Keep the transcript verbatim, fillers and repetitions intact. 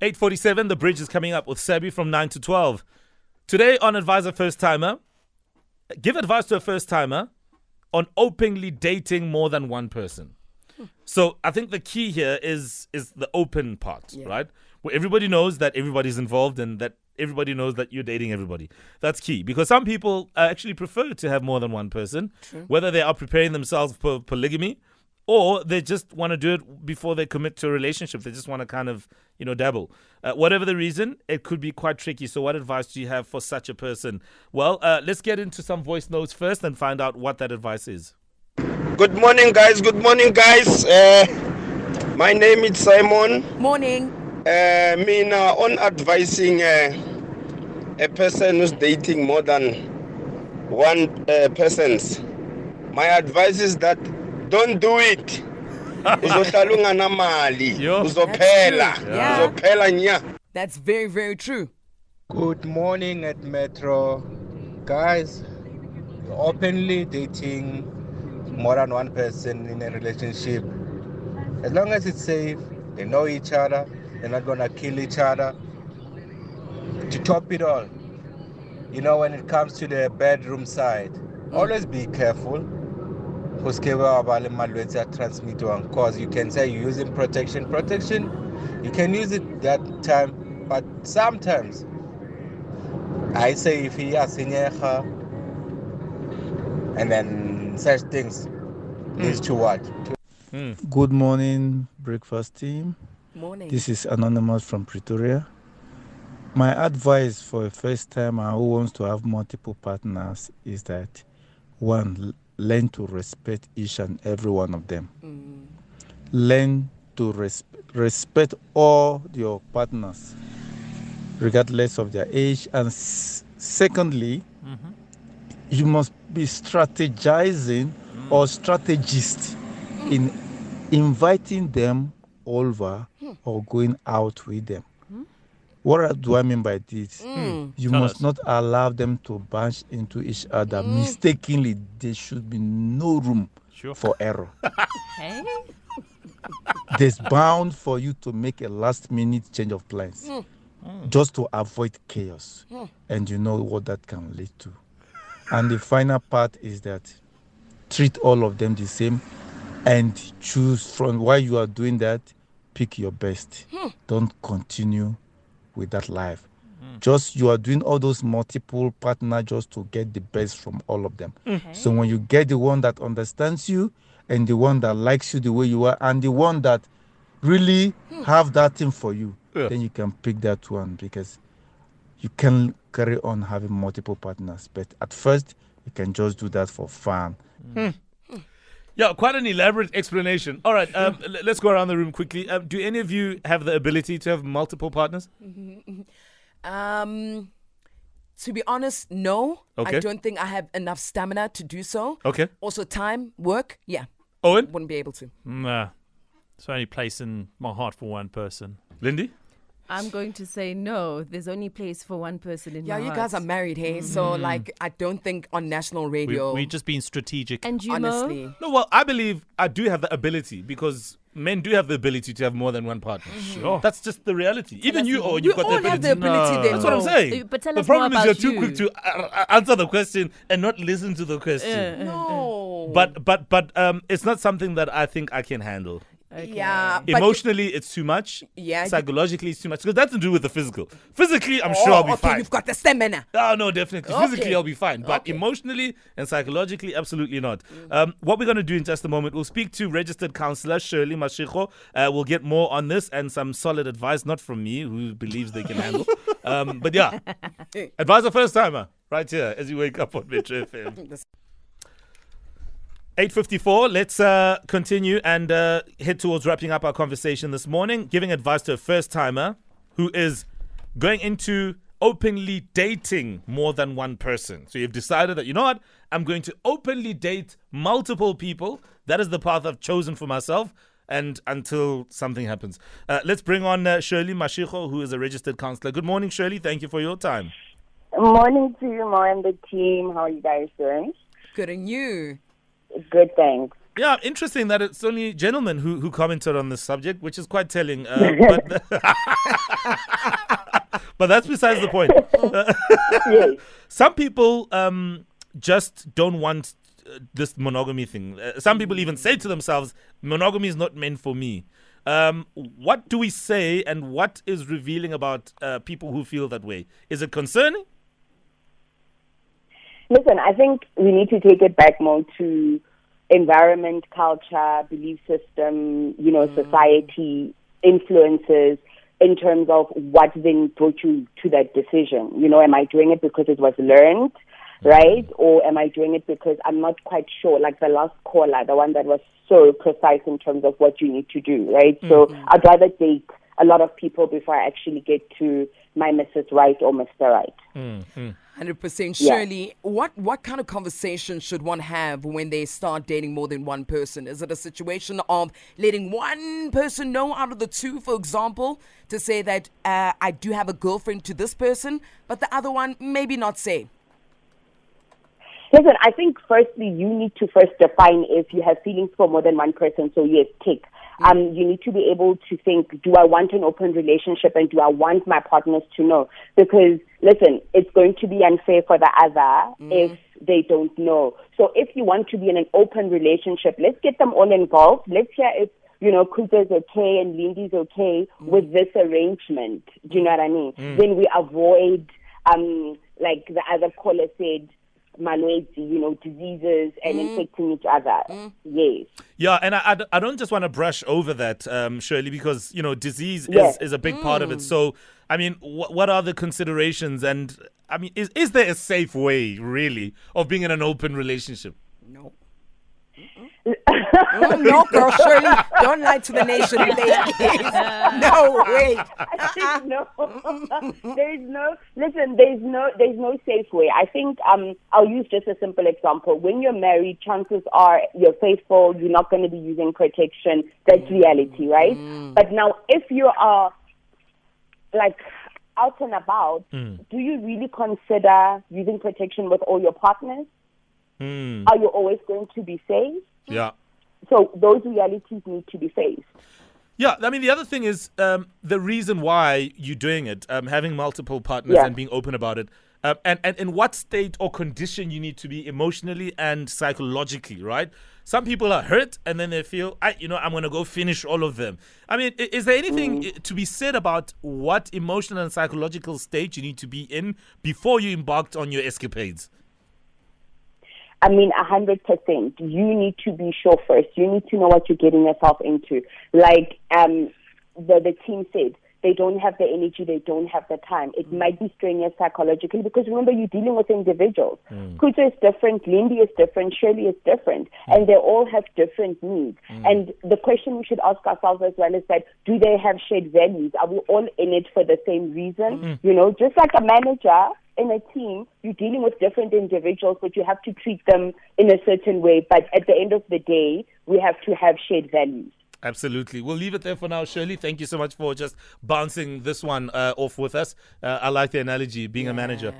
eight forty-seven, The Bridge is coming up with Sabi from nine to twelve. Today on Advise a First Timer, give advice to a first timer on openly dating more than one person. So I think the key here is is the open part, yeah. right? Where everybody knows that everybody's involved and that everybody knows that you're dating everybody. That's key, because some people uh, actually prefer to have more than one person, True. Whether they are preparing themselves for polygamy or they just want to do it before they commit to a relationship. They just want to kind of, you know, dabble. Uh, whatever the reason, it could be quite tricky. So what advice do you have for such a person? Well, uh, let's get into some voice notes first and find out what that advice is. Good morning, guys. Good morning, guys. Uh, my name is Simon. Morning. Uh, me now on advising uh, a person who's dating more than one uh, persons. My advice is that don't do it. Uzotalunga na mali. Uzopela. Uzopela nya. That's very, very true. Good morning at Metro. Guys, openly dating more than one person in a relationship, as long as it's safe, they know each other, they're not gonna kill each other. To top it all, you know, when it comes to the bedroom side, always be careful, because you can say you're using protection protection you can use it that time, but sometimes I say if he has and then such things leads to what? Mm. Good morning, breakfast team. Morning. This is Anonymous from Pretoria. My advice for a first timer who wants to have multiple partners is that one, learn to respect each and every one of them. Mm. Learn to res- respect all your partners, regardless of their age. And s- secondly, mm-hmm. you must be strategizing mm. or strategist mm. in inviting them over mm. or going out with them. Mm. What do I mean by this? Mm. You Tell must us. Not allow them to bash into each other mm. mistakenly. There should be no room sure. for error. Hey? There's bound for you to make a last-minute change of plans mm. Mm. just to avoid chaos. Mm. And you know what that can lead to. And the final part is that treat all of them the same and choose from while you are doing that, pick your best. Hmm. Don't continue with that life. Hmm. Just you are doing all those multiple partners just to get the best from all of them. Okay. So when you get the one that understands you and the one that likes you the way you are and the one that really hmm. have that thing for you, yeah. then you can pick that one, because you can carry on having multiple partners, but at first you can just do that for fun. Mm. Yeah, quite an elaborate explanation. All right, um, l- let's go around the room quickly. Um, do any of you have the ability to have multiple partners? Mm-hmm. Um, to be honest, no. Okay. I don't think I have enough stamina to do so. Okay. Also, time, work, yeah. Owen? Wouldn't be able to. Nah. It's only place in my heart for one person. Lindy? I'm going to say no. There's only place for one person in my heart. Yeah, you guys are married, hey? Mm. So, like, I don't think on national radio... We, we're just being strategic. And you, honestly. Mo? No, well, I believe I do have the ability, because men do have the ability to have more than one partner. Mm-hmm. Sure. That's just the reality. Even you, Owen, you've got the ability. We all have the ability no. then. That's what I'm saying. But tell us more about you. The problem is you're too quick to uh, answer the question and not listen to the question. Uh, no. But, but, but um, it's not something that I think I can handle. Okay. Yeah, emotionally, it's too much. Yeah, psychologically, it's too much, because that's to do with the physical. Physically, I'm oh, sure I'll be okay, fine. Okay, you've got the stamina. Oh no, definitely. Okay. Physically, I'll be fine, but okay. emotionally and psychologically, absolutely not. Mm. Um, what we're going to do in just a moment, we'll speak to registered counsellor Shirley Mashigo. Uh, we'll get more on this and some solid advice, not from me, who believes they can handle. Um, but yeah, advise a first timer right here as you wake up on Metro F M. eight fifty-four, let's uh, continue and uh, head towards wrapping up our conversation this morning, giving advice to a first-timer who is going into openly dating more than one person. So you've decided that, you know what, I'm going to openly date multiple people. That is the path I've chosen for myself, and until something happens. Uh, let's bring on uh, Shirley Mashigo, who is a registered counsellor. Good morning, Shirley. Thank you for your time. Morning to you, Mo and the team. How are you guys doing? Good, and you? Good, thanks. Yeah, interesting that it's only gentlemen who, who commented on this subject, which is quite telling. Uh, but But that's besides the point. Yes. Some people um, just don't want uh, this monogamy thing. Uh, some people even say to themselves, monogamy is not meant for me. Um, what do we say, and what is revealing about uh, people who feel that way? Is it concerning? Listen, I think we need to take it back more to environment, culture, belief system, you know, mm. society, influences, in terms of what then brought you to that decision. You know, am I doing it because it was learned, right? Mm. Or am I doing it because I'm not quite sure, like the last caller, the one that was so precise in terms of what you need to do, right? Mm-hmm. So I'd rather date a lot of people before I actually get to my Missus Right or Mister Right. Mm-hmm. one hundred percent. Shirley, yeah. what, what kind of conversation should one have when they start dating more than one person? Is it a situation of letting one person know out of the two, for example, to say that uh, I do have a girlfriend to this person, but the other one maybe not say? Listen, I think firstly, you need to first define if you have feelings for more than one person. So yes, tick. Um, you need to be able to think, do I want an open relationship, and do I want my partners to know? Because, listen, it's going to be unfair for the other mm. if they don't know. So if you want to be in an open relationship, let's get them all involved. Let's hear if, you know, Kuta's okay and Lindy's okay mm. with this arrangement. Do you know what I mean? Mm. Then we avoid, um, like the other caller said, Malwezi, you know, diseases and mm. infecting each other. Mm. Yes. Yeah, and I, I don't just want to brush over that, um, Shirley, because, you know, disease yes. is, is a big mm. part of it. So, I mean, wh- what are the considerations? And, I mean, is, is there a safe way, really, of being in an open relationship? No. No, no, girl, Shirley, don't lie to the nation. No way. I think no. There's no. Listen, there's no. There's no safe way. I think. Um, I'll use just a simple example. When you're married, chances are you're faithful. You're not going to be using protection. That's mm. reality, right? Mm. But now, if you are like out and about, mm. do you really consider using protection with all your partners? Mm. Are you always going to be safe? Yeah. So those realities need to be faced. Yeah, I mean, the other thing is um, the reason why you're doing it, um, having multiple partners yeah. and being open about it, um, and, and in what state or condition you need to be emotionally and psychologically, right? Some people are hurt and then they feel, I, you know, I'm going to go finish all of them. I mean, is there anything mm. to be said about what emotional and psychological state you need to be in before you embarked on your escapades? I mean, one hundred percent. You need to be sure first. You need to know what you're getting yourself into. Like um, the, the team said, they don't have the energy, they don't have the time. It mm. might be strenuous psychologically because, remember, you're dealing with individuals. Mm. Kuta is different, Lindy is different, Shirley is different, mm. and they all have different needs. Mm. And the question we should ask ourselves as well is that, do they have shared values? Are we all in it for the same reason? Mm. You know, just like a manager in a team, you're dealing with different individuals, but you have to treat them in a certain way. But at the end of the day, we have to have shared values. Absolutely. We'll leave it there for now, Shirley. Thank you so much for just bouncing this one uh, off with us. Uh, I like the analogy, being yeah. a manager.